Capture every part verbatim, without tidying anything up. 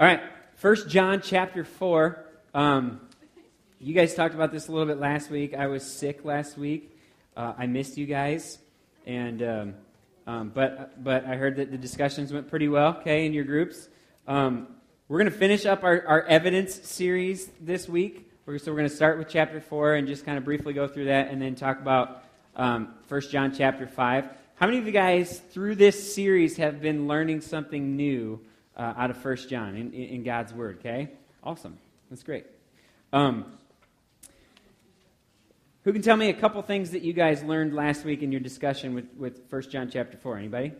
All right, First John chapter four. Um, you guys talked about this a little bit last week. I was sick last week. Uh, I missed you guys, and um, um, but but I heard that the discussions went pretty well, okay, in your groups. Um, we're going to finish up our, our evidence series this week. We're, so we're going to start with chapter four and just kind of briefly go through that and then talk about um, First John chapter five. How many of you guys through this series have been learning something new Uh, out of First John in, in God's Word, okay? Awesome. That's great. Um, who can tell me a couple things that you guys learned last week in your discussion with, with First John chapter four? Anybody?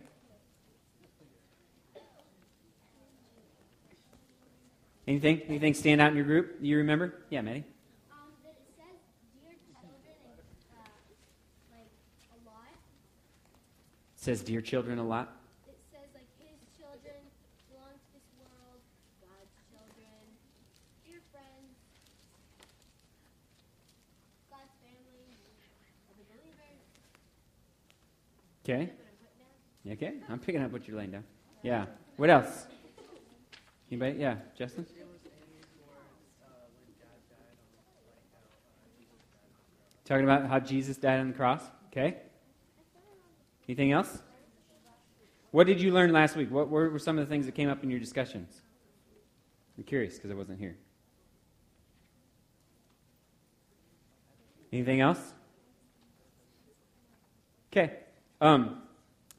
Anything? Anything stand out in your group? You remember? Yeah, Maddie? Um, but it says dear children uh, like a lot. It says dear children a lot? Okay. Okay. I'm picking up what you're laying down. Yeah. What else? Anybody? Yeah. Justin? Talking about how Jesus died on the cross. Okay. Anything else? What did you learn last week? What were some of the things that came up in your discussions? I'm curious because I wasn't here. Anything else? Okay. Um,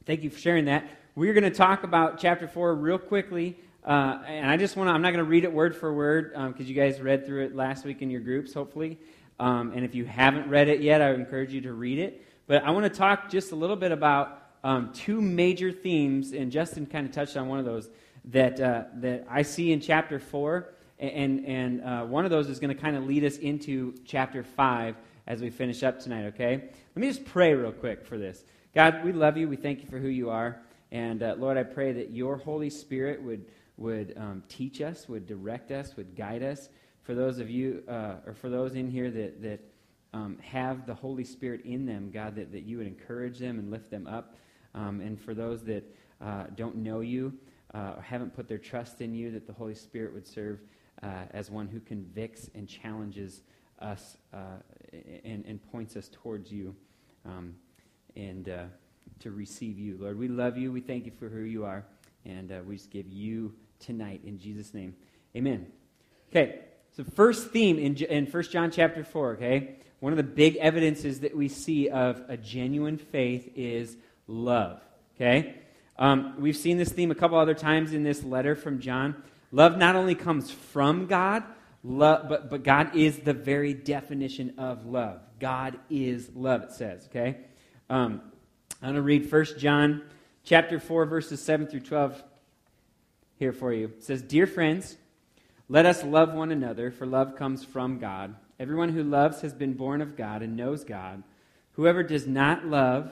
thank you for sharing that. We're going to talk about chapter four real quickly, uh, and I just want to, I'm not going to read it word for word because um, you guys read through it last week in your groups, hopefully, um, and if you haven't read it yet, I would encourage you to read it, but I want to talk just a little bit about um, two major themes, and Justin kind of touched on one of those, that uh, that I see in chapter four, and, and uh, one of those is going to kind of lead us into chapter five as we finish up tonight, okay? Let me just pray real quick for this. God, we love you. We thank you for who you are. And, uh, Lord, I pray that your Holy Spirit would would um, teach us, would direct us, would guide us. For those of you, uh, or for those in here that, that um, have the Holy Spirit in them, God, that, that you would encourage them and lift them up. Um, and for those that uh, don't know you, uh, or haven't put their trust in you, that the Holy Spirit would serve uh, as one who convicts and challenges us uh, and, and points us towards you. Um and uh, to receive you. Lord, we love you. We thank you for who you are, and uh, we just give you tonight in Jesus' name. Amen. Okay, so first theme in, in First John chapter four, okay, one of the big evidences that we see of a genuine faith is love, okay? Um, we've seen this theme a couple other times in this letter from John. Love not only comes from God, love, but, but God is the very definition of love. God is love, it says, okay? Um, I'm going to read First John chapter four, verses seven through twelve here for you. It says, "Dear friends, let us love one another, for love comes from God. Everyone who loves has been born of God and knows God. Whoever does not love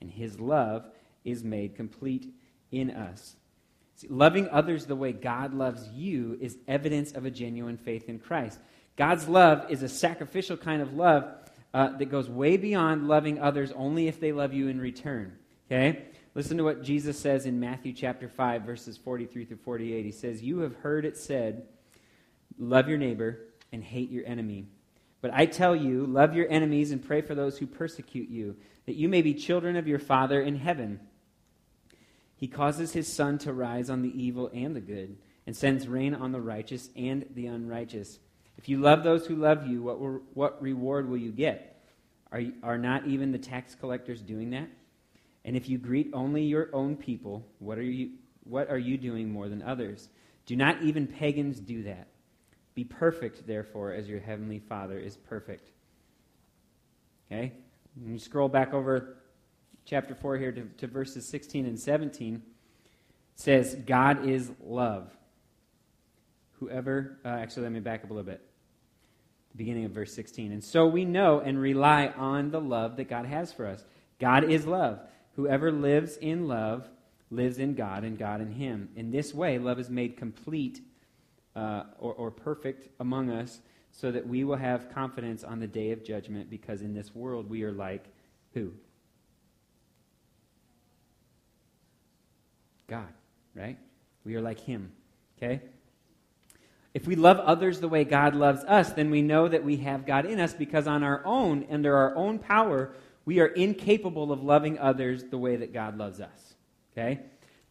and his love is made complete in us." See, loving others the way God loves you is evidence of a genuine faith in Christ. God's love is a sacrificial kind of love Uh, that goes way beyond loving others only if they love you in return, okay? Listen to what Jesus says in Matthew chapter five, verses forty-three through forty-eight. He says, "You have heard it said, love your neighbor and hate your enemy. But I tell you, love your enemies and pray for those who persecute you, that you may be children of your Father in heaven. He causes his sun to rise on the evil and the good, and sends rain on the righteous and the unrighteous. If you love those who love you, what will, what reward will you get? Are you, are not even the tax collectors doing that? And if you greet only your own people, what are you what are you doing more than others? Do not even pagans do that? Be perfect, therefore, as your heavenly Father is perfect." Okay? When you scroll back over chapter four here to, to verses sixteen and seventeen, it says, "God is love. whoever, uh, actually let me back up a little bit. The beginning of verse sixteen. And so we know and rely on the love that God has for us. God is love. Whoever lives in love lives in God and God in him. In this way, love is made complete uh, or, or perfect among us so that we will have confidence on the day of judgment, because in this world we are like who? God, right? We are like him, okay? If we love others the way God loves us, then we know that we have God in us, because on our own, under our own power, we are incapable of loving others the way that God loves us, okay?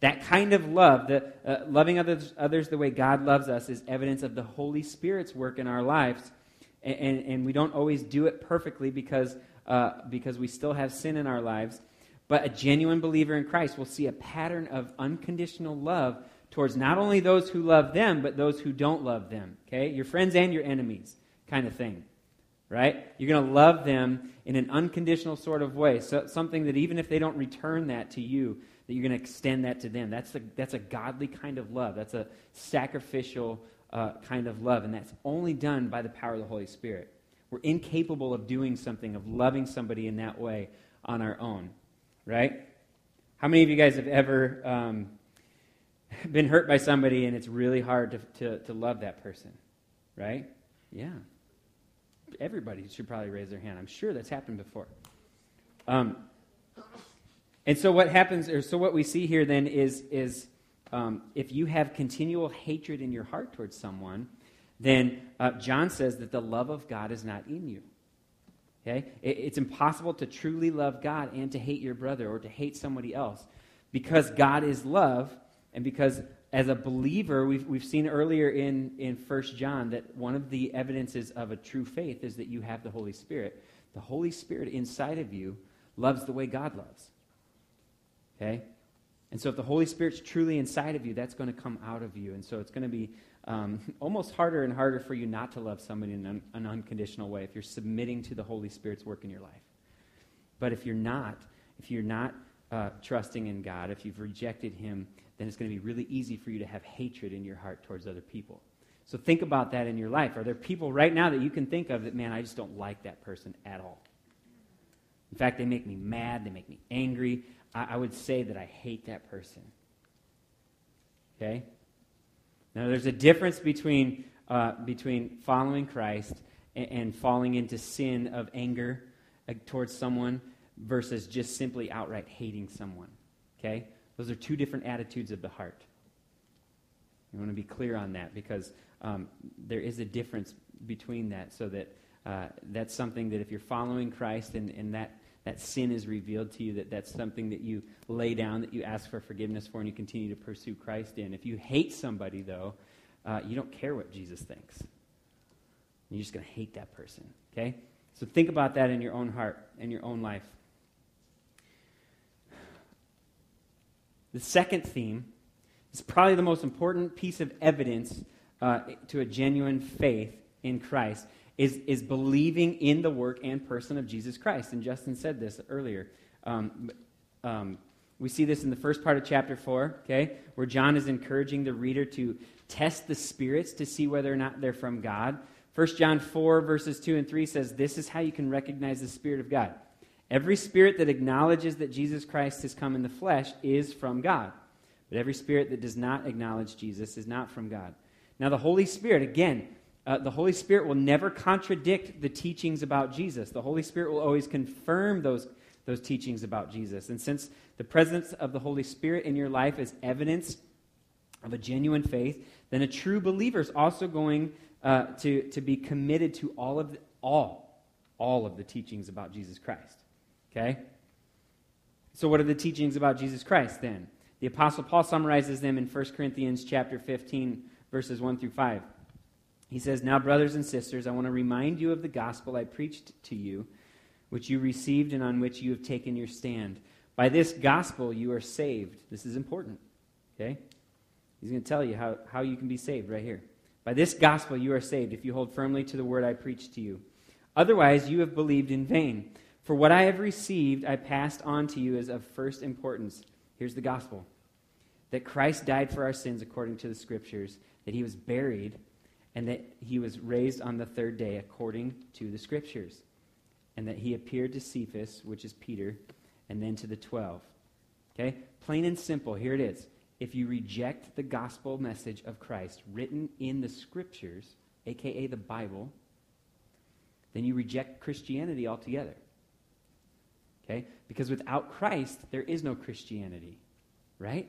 That kind of love, the, uh, loving others, others the way God loves us, is evidence of the Holy Spirit's work in our lives, and, and, and we don't always do it perfectly because, uh, because we still have sin in our lives. But a genuine believer in Christ will see a pattern of unconditional love towards not only those who love them, but those who don't love them, okay? Your friends and your enemies kind of thing, right? You're going to love them in an unconditional sort of way, so something that even if they don't return that to you, that you're going to extend that to them. That's a, that's a godly kind of love. That's a sacrificial uh, kind of love, and that's only done by the power of the Holy Spirit. We're incapable of doing something, of loving somebody in that way on our own. Right? How many of you guys have ever um, been hurt by somebody and it's really hard to, to, to love that person? Right? Yeah. Everybody should probably raise their hand. I'm sure that's happened before. Um, and so what happens, or so what we see here then is, is um, if you have continual hatred in your heart towards someone, then uh, John says that the love of God is not in you. Okay? It's impossible to truly love God and to hate your brother or to hate somebody else, because God is love, and because as a believer, we've, we've seen earlier in, in First John that one of the evidences of a true faith is that you have the Holy Spirit. The Holy Spirit inside of you loves the way God loves. Okay? And so if the Holy Spirit's truly inside of you, that's going to come out of you. And so it's going to be Um, almost harder and harder for you not to love somebody in an, an unconditional way if you're submitting to the Holy Spirit's work in your life. But if you're not, if you're not uh, trusting in God, if you've rejected him, then it's going to be really easy for you to have hatred in your heart towards other people. So think about that in your life. Are there people right now that you can think of that, man, I just don't like that person at all? In fact, they make me mad, they make me angry. I, I would say that I hate that person. Okay? Now, there's a difference between uh, between following Christ and, and falling into sin of anger uh, towards someone versus just simply outright hating someone, okay? Those are two different attitudes of the heart. You want to be clear on that, because um, there is a difference between that, so that uh, that's something that if you're following Christ and, and that, that sin is revealed to you, that that's something that you lay down, that you ask for forgiveness for, and you continue to pursue Christ in. If you hate somebody, though, uh, you don't care what Jesus thinks. You're just going to hate that person, okay? So think about that in your own heart, in your own life. The second theme is probably the most important piece of evidence uh, to a genuine faith in Christ, is is believing in the work and person of Jesus Christ. And Justin said this earlier. Um, um, we see this in the first part of chapter four, okay, where John is encouraging the reader to test the spirits to see whether or not they're from God. First John four, verses two and three says, this is how you can recognize the Spirit of God. Every spirit that acknowledges that Jesus Christ has come in the flesh is from God. But every spirit that does not acknowledge Jesus is not from God. Now the Holy Spirit, again, Uh, the Holy Spirit will never contradict the teachings about Jesus. The Holy Spirit will always confirm those, those teachings about Jesus. And since the presence of the Holy Spirit in your life is evidence of a genuine faith, then a true believer is also going uh, to, to be committed to all of the, all, all of the teachings about Jesus Christ. Okay? So what are the teachings about Jesus Christ then? The Apostle Paul summarizes them in First Corinthians chapter fifteen, verses one through five. He says, now, brothers and sisters, I want to remind you of the gospel I preached to you, which you received and on which you have taken your stand. By this gospel you are saved. This is important, okay? He's going to tell you how, how you can be saved right here. By this gospel you are saved, if you hold firmly to the word I preached to you. Otherwise you have believed in vain. For what I have received I passed on to you as of first importance. Here's the gospel: that Christ died for our sins according to the Scriptures, that he was buried, and that he was raised on the third day according to the Scriptures, and that he appeared to Cephas, which is Peter, and then to the twelve. Okay? Plain and simple. Here it is. If you reject the gospel message of Christ written in the Scriptures, a k a the Bible, then you reject Christianity altogether. Okay? Because without Christ, there is no Christianity. Right?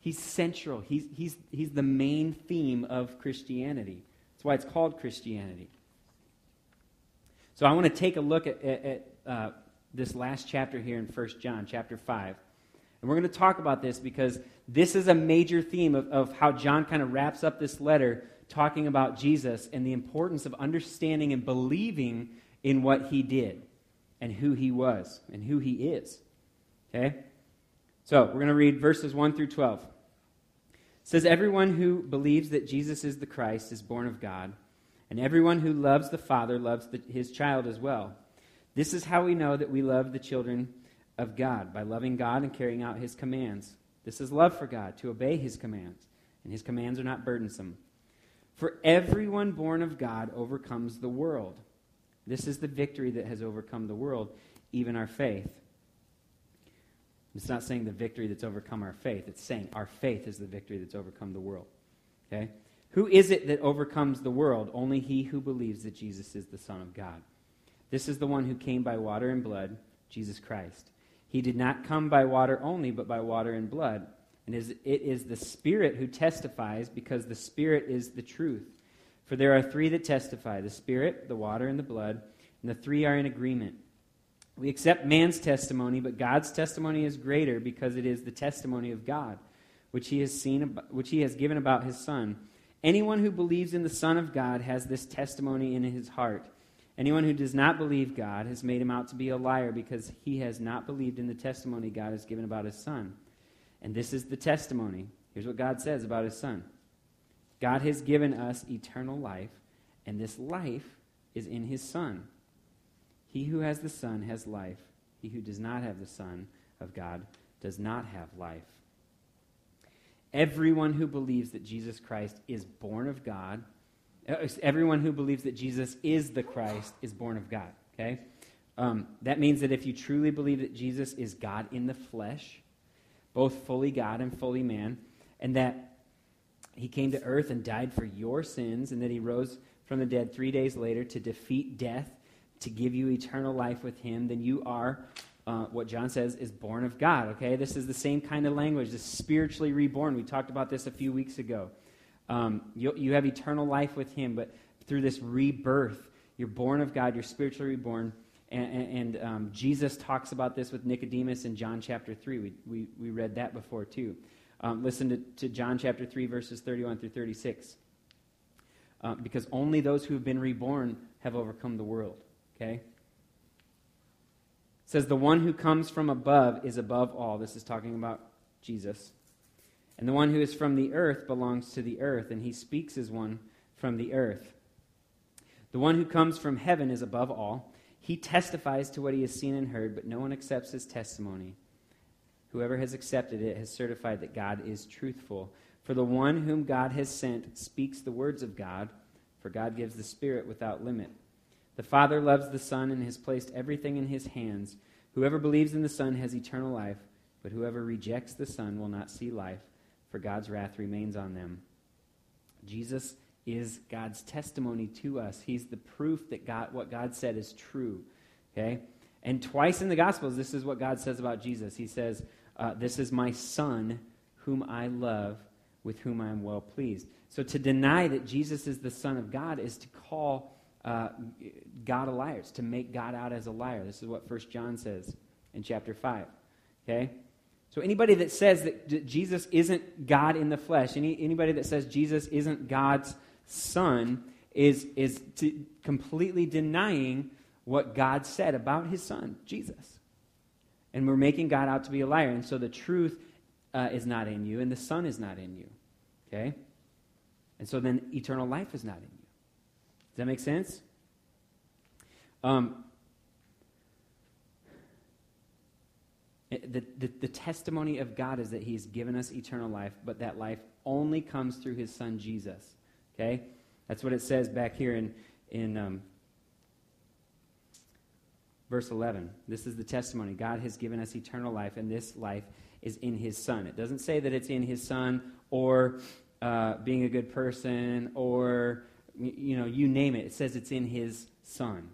He's central. He's, he's, he's the main theme of Christianity. That's why it's called Christianity. So I want to take a look at, at, at uh, this last chapter here in First John, chapter five. And we're going to talk about this because this is a major theme of, of how John kind of wraps up this letter talking about Jesus and the importance of understanding and believing in what he did and who he was and who he is. Okay? So we're going to read verses one through twelve. It says, "Everyone who believes that Jesus is the Christ is born of God, and everyone who loves the Father loves the, his child as well. This is how we know that we love the children of God, by loving God and carrying out his commands. This is love for God, to obey his commands, and his commands are not burdensome. For everyone born of God overcomes the world. This is the victory that has overcome the world, even our faith." It's not saying the victory that's overcome our faith. It's saying our faith is the victory that's overcome the world. Okay? Who is it that overcomes the world? Only he who believes that Jesus is the Son of God. This is the one who came by water and blood, Jesus Christ. He did not come by water only, but by water and blood. And it is the Spirit who testifies, because the Spirit is the truth. For there are three that testify, the Spirit, the water, and the blood, and the three are in agreement. We accept man's testimony, but God's testimony is greater, because it is the testimony of God, which he has seen, which he has given about his Son. Anyone who believes in the Son of God has this testimony in his heart. Anyone who does not believe God has made him out to be a liar, because he has not believed in the testimony God has given about his Son. And this is the testimony. Here's what God says about his Son. God has given us eternal life, and this life is in his Son. He who has the Son has life. He who does not have the Son of God does not have life. Everyone who believes that Jesus Christ is born of God, everyone who believes that Jesus is the Christ is born of God, okay? Um, that means that if you truly believe that Jesus is God in the flesh, both fully God and fully man, and that he came to earth and died for your sins, and that he rose from the dead three days later to defeat death, to give you eternal life with him, then you are, uh, what John says, is born of God, okay? This is the same kind of language, this spiritually reborn. We talked about this a few weeks ago. Um, you, you have eternal life with him, but through this rebirth, you're born of God, you're spiritually reborn, and, and, and um, Jesus talks about this with Nicodemus in John chapter three. We we, we read that before, too. Um, listen to, to John chapter three, verses thirty-one through thirty-six, uh, because only those who have been reborn have overcome the world. Okay? It says, "The one who comes from above is above all." This is talking about Jesus. "And the one who is from the earth belongs to the earth, and he speaks as one from the earth. The one who comes from heaven is above all. He testifies to what he has seen and heard, but no one accepts his testimony. Whoever has accepted it has certified that God is truthful. For the one whom God has sent speaks the words of God, for God gives the Spirit without limit. The Father loves the Son and has placed everything in his hands. Whoever believes in the Son has eternal life, but whoever rejects the Son will not see life, for God's wrath remains on them." Jesus is God's testimony to us. He's the proof that God, what God said is true. Okay? And twice in the Gospels, this is what God says about Jesus. He says, uh, "This is my Son whom I love, with whom I am well pleased." So to deny that Jesus is the Son of God is to call Uh, God a liar. It's to make God out as a liar. This is what First John says in chapter five. Okay? So anybody that says that J- Jesus isn't God in the flesh, any, anybody that says Jesus isn't God's Son is, is to completely denying what God said about his Son, Jesus. And we're making God out to be a liar. And so the truth uh, is not in you, and the Son is not in you. Okay? And so then eternal life is not in you. Does that make sense? Um, the, the, the testimony of God is that he has given us eternal life, but that life only comes through his son Jesus. Okay? That's what it says back here in, in um, verse eleven. This is the testimony. God has given us eternal life, and this life is in his son. It doesn't say that it's in his son or uh, being a good person or, you know, you name it. It says it's in his son.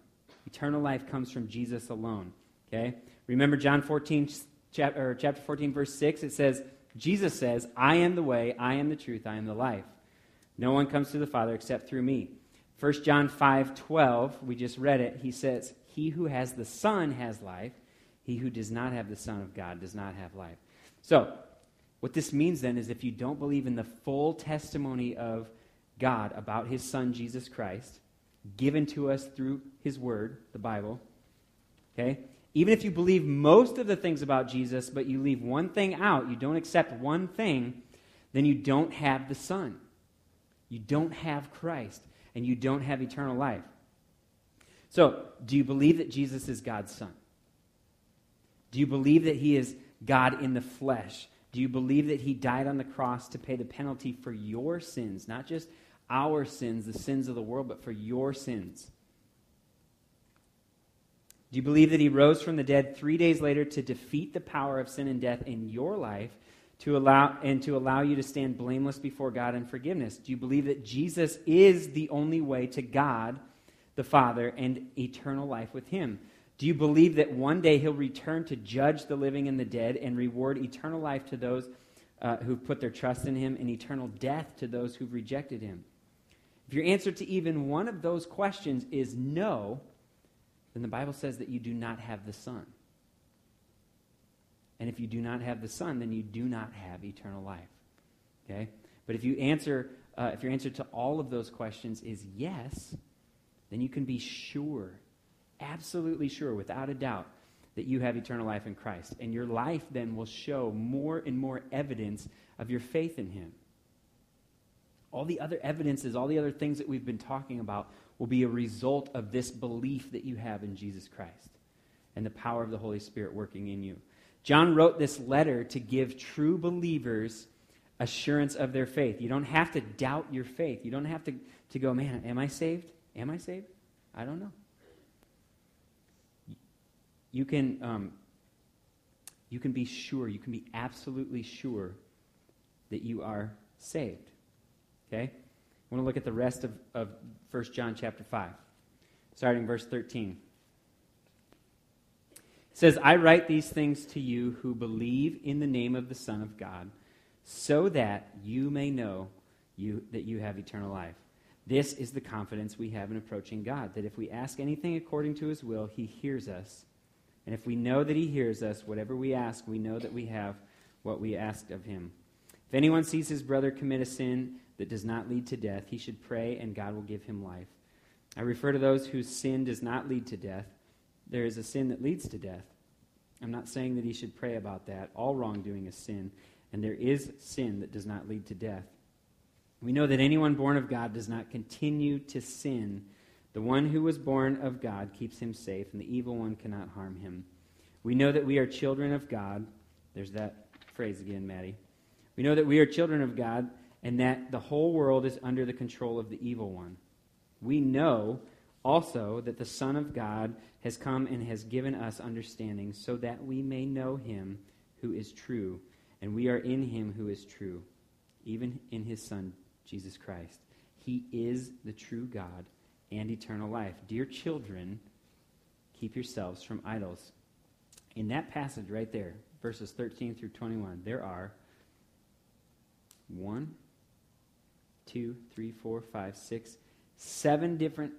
Eternal life comes from Jesus alone. Okay? Remember John fourteen, chapter, or chapter fourteen, verse six? It says, Jesus says, I am the way, I am the truth, I am the life. No one comes to the Father except through me. First John five twelve, we just read it. He says, he who has the Son has life. He who does not have the Son of God does not have life. So, what this means then is if you don't believe in the full testimony of God about his Son, Jesus Christ, given to us through his word, the Bible, okay? Even if you believe most of the things about Jesus, but you leave one thing out, you don't accept one thing, then you don't have the Son. You don't have Christ, and you don't have eternal life. So, do you believe that Jesus is God's Son? Do you believe that he is God in the flesh? Do you believe that he died on the cross to pay the penalty for your sins, not just our sins, the sins of the world, but for your sins? Do you believe that he rose from the dead three days later to defeat the power of sin and death in your life to allow and to allow you to stand blameless before God in forgiveness? Do you believe that Jesus is the only way to God, the Father, and eternal life with him? Do you believe that one day he'll return to judge the living and the dead and reward eternal life to those uh, who've put their trust in him and eternal death to those who've rejected him? If your answer to even one of those questions is no, then the Bible says that you do not have the Son. And if you do not have the Son, then you do not have eternal life. Okay? But if you answer, uh, if your answer to all of those questions is yes, then you can be sure, absolutely sure, without a doubt, that you have eternal life in Christ. And your life then will show more and more evidence of your faith in him. All the other evidences, all the other things that we've been talking about will be a result of this belief that you have in Jesus Christ and the power of the Holy Spirit working in you. John wrote this letter to give true believers assurance of their faith. You don't have to doubt your faith. You don't have to, to go, man, am I saved? Am I saved? I don't know. You can um, you can be sure, you can be absolutely sure that you are saved. Okay? I want to look at the rest of, of First John chapter five, starting verse thirteen. It says, I write these things to you who believe in the name of the Son of God, so that you may know you that you have eternal life. This is the confidence we have in approaching God, that if we ask anything according to his will, he hears us. And if we know that he hears us, whatever we ask, we know that we have what we asked of him. If anyone sees his brother commit a sin that does not lead to death, he should pray and God will give him life. I refer to those whose sin does not lead to death. There is a sin that leads to death. I'm not saying that he should pray about that. All wrongdoing is sin, and there is sin that does not lead to death. We know that anyone born of God does not continue to sin. The one who was born of God keeps him safe, and the evil one cannot harm him. We know that we are children of God. There's that phrase again, Maddie. We know that we are children of God, and that the whole world is under the control of the evil one. We know also that the Son of God has come and has given us understanding, so that we may know him who is true, and we are in him who is true, even in his Son, Jesus Christ. He is the true God and eternal life. Dear children, keep yourselves from idols. In that passage right there, verses thirteen through twenty-one, there are one, two, three, four, five, six, seven different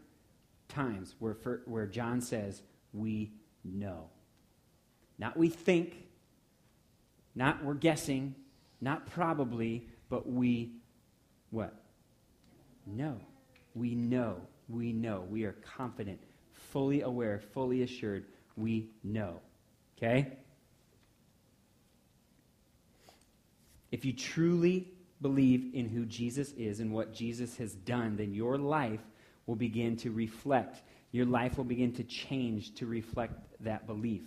times where, for, where John says, we know. Not we think, not we're guessing, not probably, but we, what? Know. We know. We know. We are confident, fully aware, fully assured. We know. Okay? If you truly believe in who Jesus is and what Jesus has done, then your life will begin to reflect. Your life will begin to change to reflect that belief.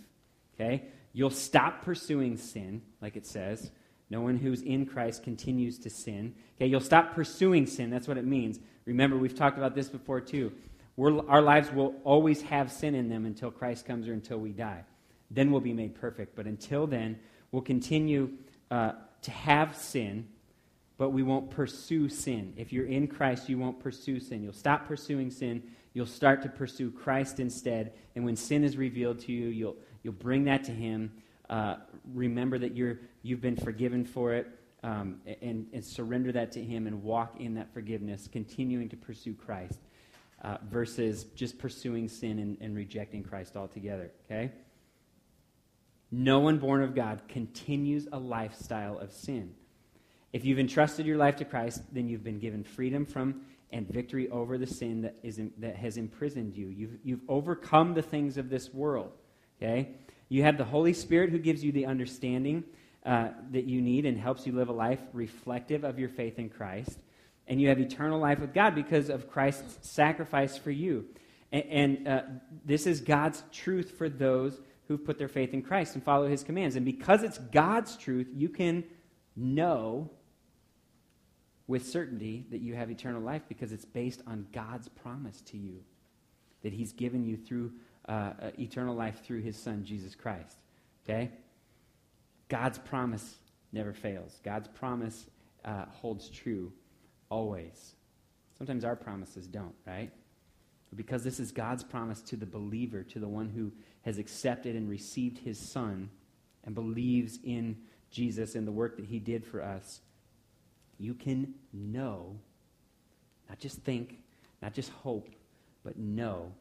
Okay? You'll stop pursuing sin, like it says. No one who's in Christ continues to sin. Okay, you'll stop pursuing sin. That's what it means. Remember, we've talked about this before too. We're, our lives will always have sin in them until Christ comes or until we die. Then we'll be made perfect. But until then, we'll continue uh, to have sin, but we won't pursue sin. If you're in Christ, you won't pursue sin. You'll stop pursuing sin. You'll start to pursue Christ instead. And when sin is revealed to you, you'll you'll bring that to Him. Uh, remember that you're you've been forgiven for it, um, and and surrender that to Him and walk in that forgiveness, continuing to pursue Christ uh, versus just pursuing sin and, and rejecting Christ altogether. Okay. No one born of God continues a lifestyle of sin. If you've entrusted your life to Christ, then you've been given freedom from and victory over the sin that is in, that has imprisoned you. You've, you've overcome the things of this world, okay? You have the Holy Spirit who gives you the understanding uh, that you need and helps you live a life reflective of your faith in Christ. And you have eternal life with God because of Christ's sacrifice for you. And, and uh, this is God's truth for those who've put their faith in Christ and follow His commands. And because it's God's truth, you can know with certainty that you have eternal life because it's based on God's promise to you that He's given you through uh, uh, eternal life through His Son, Jesus Christ. Okay? God's promise never fails. God's promise uh, holds true always. Sometimes our promises don't, right? But because this is God's promise to the believer, to the one who has accepted and received His Son and believes in Jesus and the work that He did for us, you can know, not just think, not just hope, but know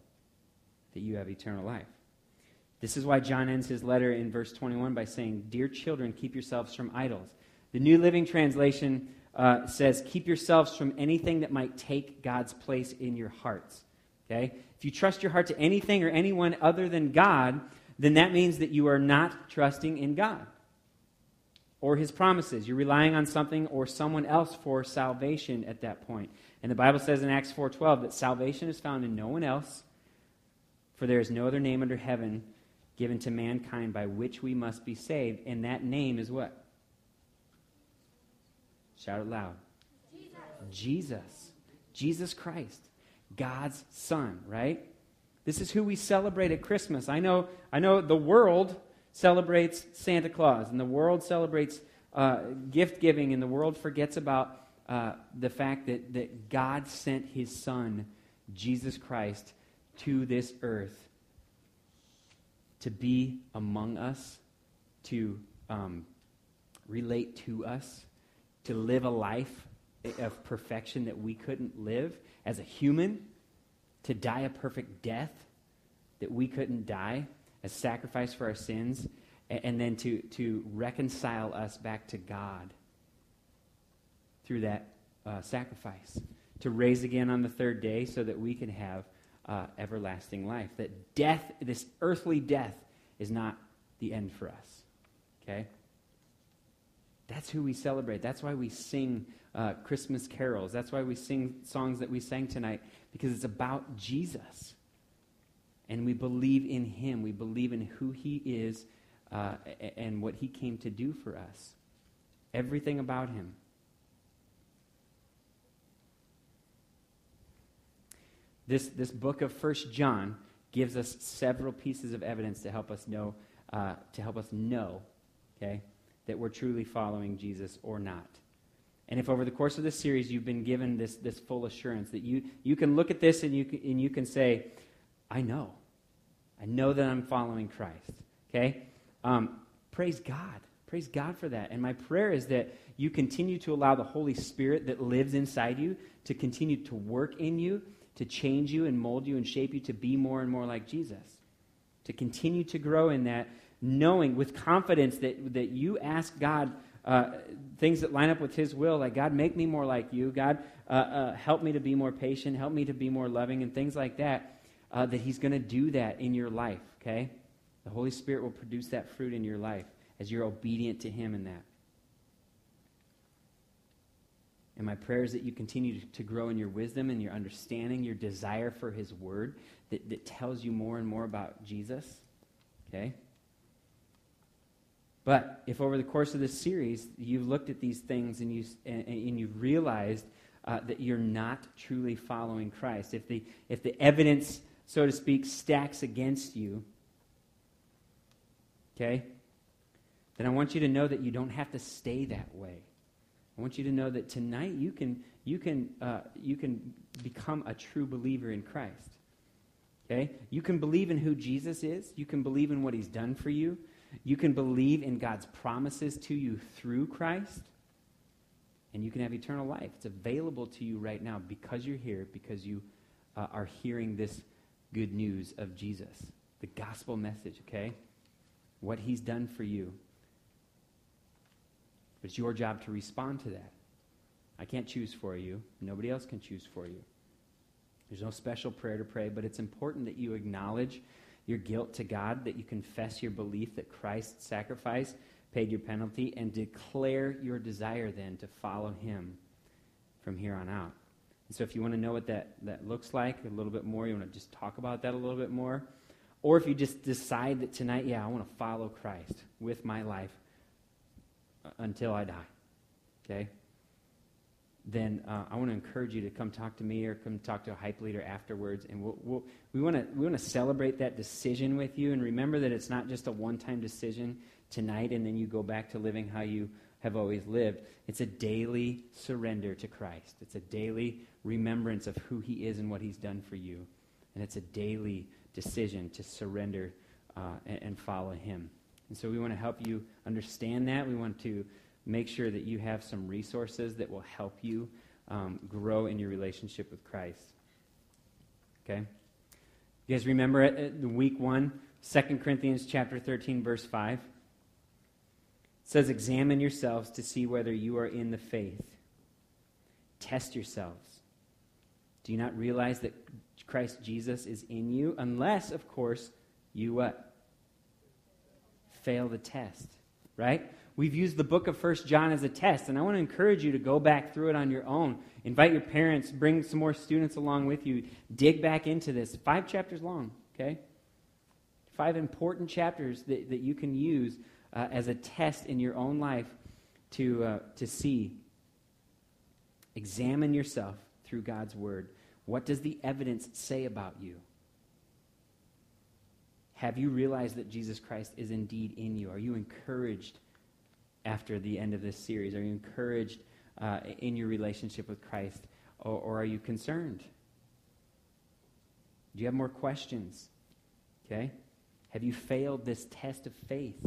that you have eternal life. This is why John ends his letter in verse twenty-one by saying, "Dear children, keep yourselves from idols." The New Living Translation uh, says, "Keep yourselves from anything that might take God's place in your hearts." Okay? If you trust your heart to anything or anyone other than God, then that means that you are not trusting in God or His promises. You're relying on something or someone else for salvation at that point. And the Bible says in Acts four twelve that salvation is found in no one else, for there is no other name under heaven given to mankind by which we must be saved. And that name is what? Shout it loud. Jesus. Jesus. Jesus Christ, God's Son, right? This is who we celebrate at Christmas. I know, I know the world celebrates Santa Claus, and the world celebrates uh, gift giving, and the world forgets about uh, the fact that, that God sent His Son, Jesus Christ, to this earth to be among us, to um, relate to us, to live a life of perfection that we couldn't live as a human, to die a perfect death that we couldn't die, a sacrifice for our sins, and then to, to reconcile us back to God through that uh, sacrifice, to raise again on the third day so that we can have uh, everlasting life. That death, this earthly death, is not the end for us, okay? That's who we celebrate. That's why we sing uh, Christmas carols. That's why we sing songs that we sang tonight, because it's about Jesus. And we believe in Him. We believe in who He is uh, and what He came to do for us. Everything about Him. This, this book of First John gives us several pieces of evidence to help us know, uh, to help us know, okay, that we're truly following Jesus or not. And if over the course of this series you've been given this, this full assurance that you, you can look at this and you can, and you can say, I know. I know that I'm following Christ, okay? Um, praise God. Praise God for that. And my prayer is that you continue to allow the Holy Spirit that lives inside you to continue to work in you, to change you and mold you and shape you to be more and more like Jesus, to continue to grow in that, knowing with confidence that, that you ask God uh, things that line up with His will, like, God, make me more like you. God, uh, uh, help me to be more patient. Help me to be more loving and things like that. Uh, that He's going to do that in your life, okay? The Holy Spirit will produce that fruit in your life as you're obedient to Him in that. And my prayer is that you continue to grow in your wisdom and your understanding, your desire for His Word that, that tells you more and more about Jesus, okay? But if over the course of this series, you've looked at these things and, you, and, and you've realized uh, that you're not truly following Christ, if the, if the evidence, so to speak, stacks against you, okay, then I want you to know that you don't have to stay that way. I want you to know that tonight you can you can uh, you can become a true believer in Christ. Okay, you can believe in who Jesus is. You can believe in what He's done for you. You can believe in God's promises to you through Christ, and you can have eternal life. It's available to you right now because you're here, because you uh, are hearing this good news of Jesus, the gospel message. Okay, what He's done for you. But it's your job to respond to that. I can't choose for you. Nobody else can choose for you. There's no special prayer to pray, but it's important that you acknowledge your guilt to God, that you confess your belief that Christ's sacrifice paid your penalty, and declare your desire then to follow Him from here on out. And so if you want to know what that, that looks like a little bit more, you want to just talk about that a little bit more, or if you just decide that tonight, yeah, I want to follow Christ with my life, until I die, okay? Then uh, I want to encourage you to come talk to me or come talk to a hype leader afterwards, and we'll, we'll, we want to we want to celebrate that decision with you, and remember that it's not just a one-time decision tonight and then you go back to living how you have always lived. It's a daily surrender to Christ. It's a daily remembrance of who He is and what He's done for you, and it's a daily decision to surrender uh, and, and follow Him. And so we want to help you understand that. We want to make sure that you have some resources that will help you um, grow in your relationship with Christ. Okay? You guys remember it, it, the week one, Second Corinthians chapter thirteen, verse five? It says, "Examine yourselves to see whether you are in the faith. Test yourselves. Do you not realize that Christ Jesus is in you? Unless, of course, you what? Fail the test," right? We've used the book of First John as a test, and I want to encourage you to go back through it on your own. Invite your parents, bring some more students along with you, dig back into this. Five chapters long, okay? Five important chapters that, that you can use uh, as a test in your own life to, uh, to see. Examine yourself through God's word. What does the evidence say about you? Have you realized that Jesus Christ is indeed in you? Are you encouraged after the end of this series? Are you encouraged uh, in your relationship with Christ? Or, or are you concerned? Do you have more questions? Okay? Have you failed this test of faith?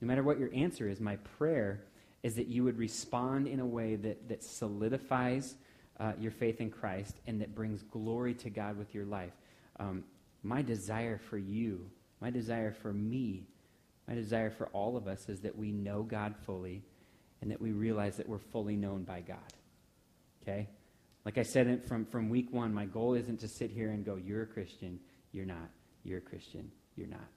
No matter what your answer is, my prayer is that you would respond in a way that, that solidifies uh, your faith in Christ and that brings glory to God with your life. Um, my desire for you, my desire for me, my desire for all of us is that we know God fully and that we realize that we're fully known by God, okay? Like I said from, from week one, my goal isn't to sit here and go, you're a Christian, you're not, you're a Christian, you're not.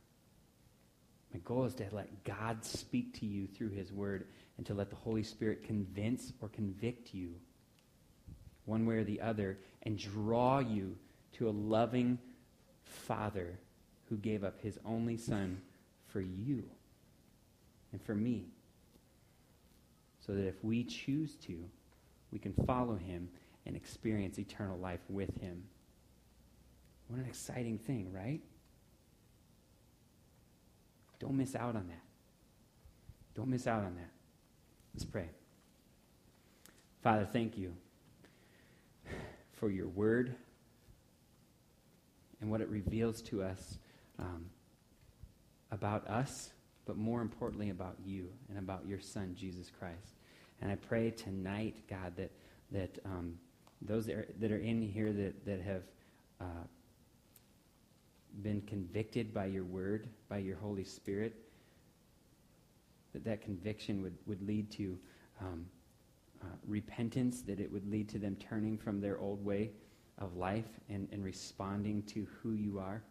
My goal is to let God speak to you through His word and to let the Holy Spirit convince or convict you one way or the other and draw you to a loving Father who gave up His only Son for you and for me, so that if we choose to, we can follow Him and experience eternal life with Him. What an exciting thing, right? Don't miss out on that. Don't miss out on that. Let's pray. Father, thank You for Your word and what it reveals to us um, about us, but more importantly about You and about Your Son, Jesus Christ. And I pray tonight, God, that that um, those that are, that are in here that, that have uh, been convicted by Your word, by Your Holy Spirit, that that conviction would, would lead to um, uh, repentance, that it would lead to them turning from their old way of life and, and responding to who You are,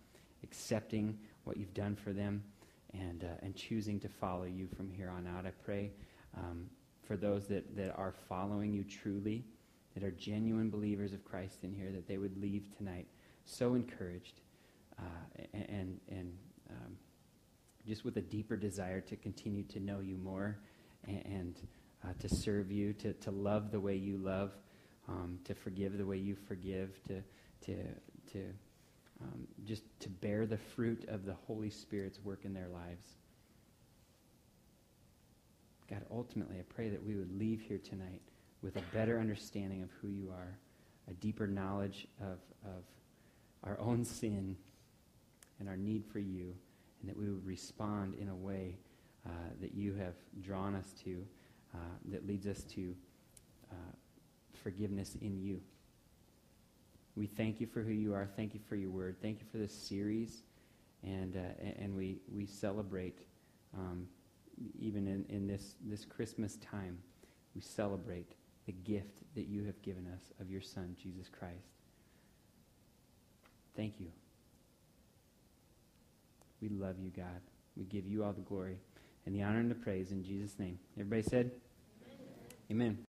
accepting what You've done for them, and uh, and choosing to follow You from here on out. I pray um, for those that, that are following You truly, that are genuine believers of Christ in here, that they would leave tonight so encouraged uh, and, and um, just with a deeper desire to continue to know you more and, and uh, to serve you, to, to love the way you love, um, to forgive the way you forgive, to to to um, just to bear the fruit of the Holy Spirit's work in their lives. God, ultimately, I pray that we would leave here tonight with a better understanding of who you are, a deeper knowledge of, of our own sin and our need for you, and that we would respond in a way uh, that you have drawn us to, uh, that leads us to uh, forgiveness in you. We thank you for who you are. Thank you for your word. Thank you for this series, and uh, and we, we celebrate um, even in, in this, this Christmas time, we celebrate the gift that you have given us of your Son, Jesus Christ. Thank you. We love you, God. We give you all the glory and the honor and the praise in Jesus' name. Everybody said? Amen. Amen.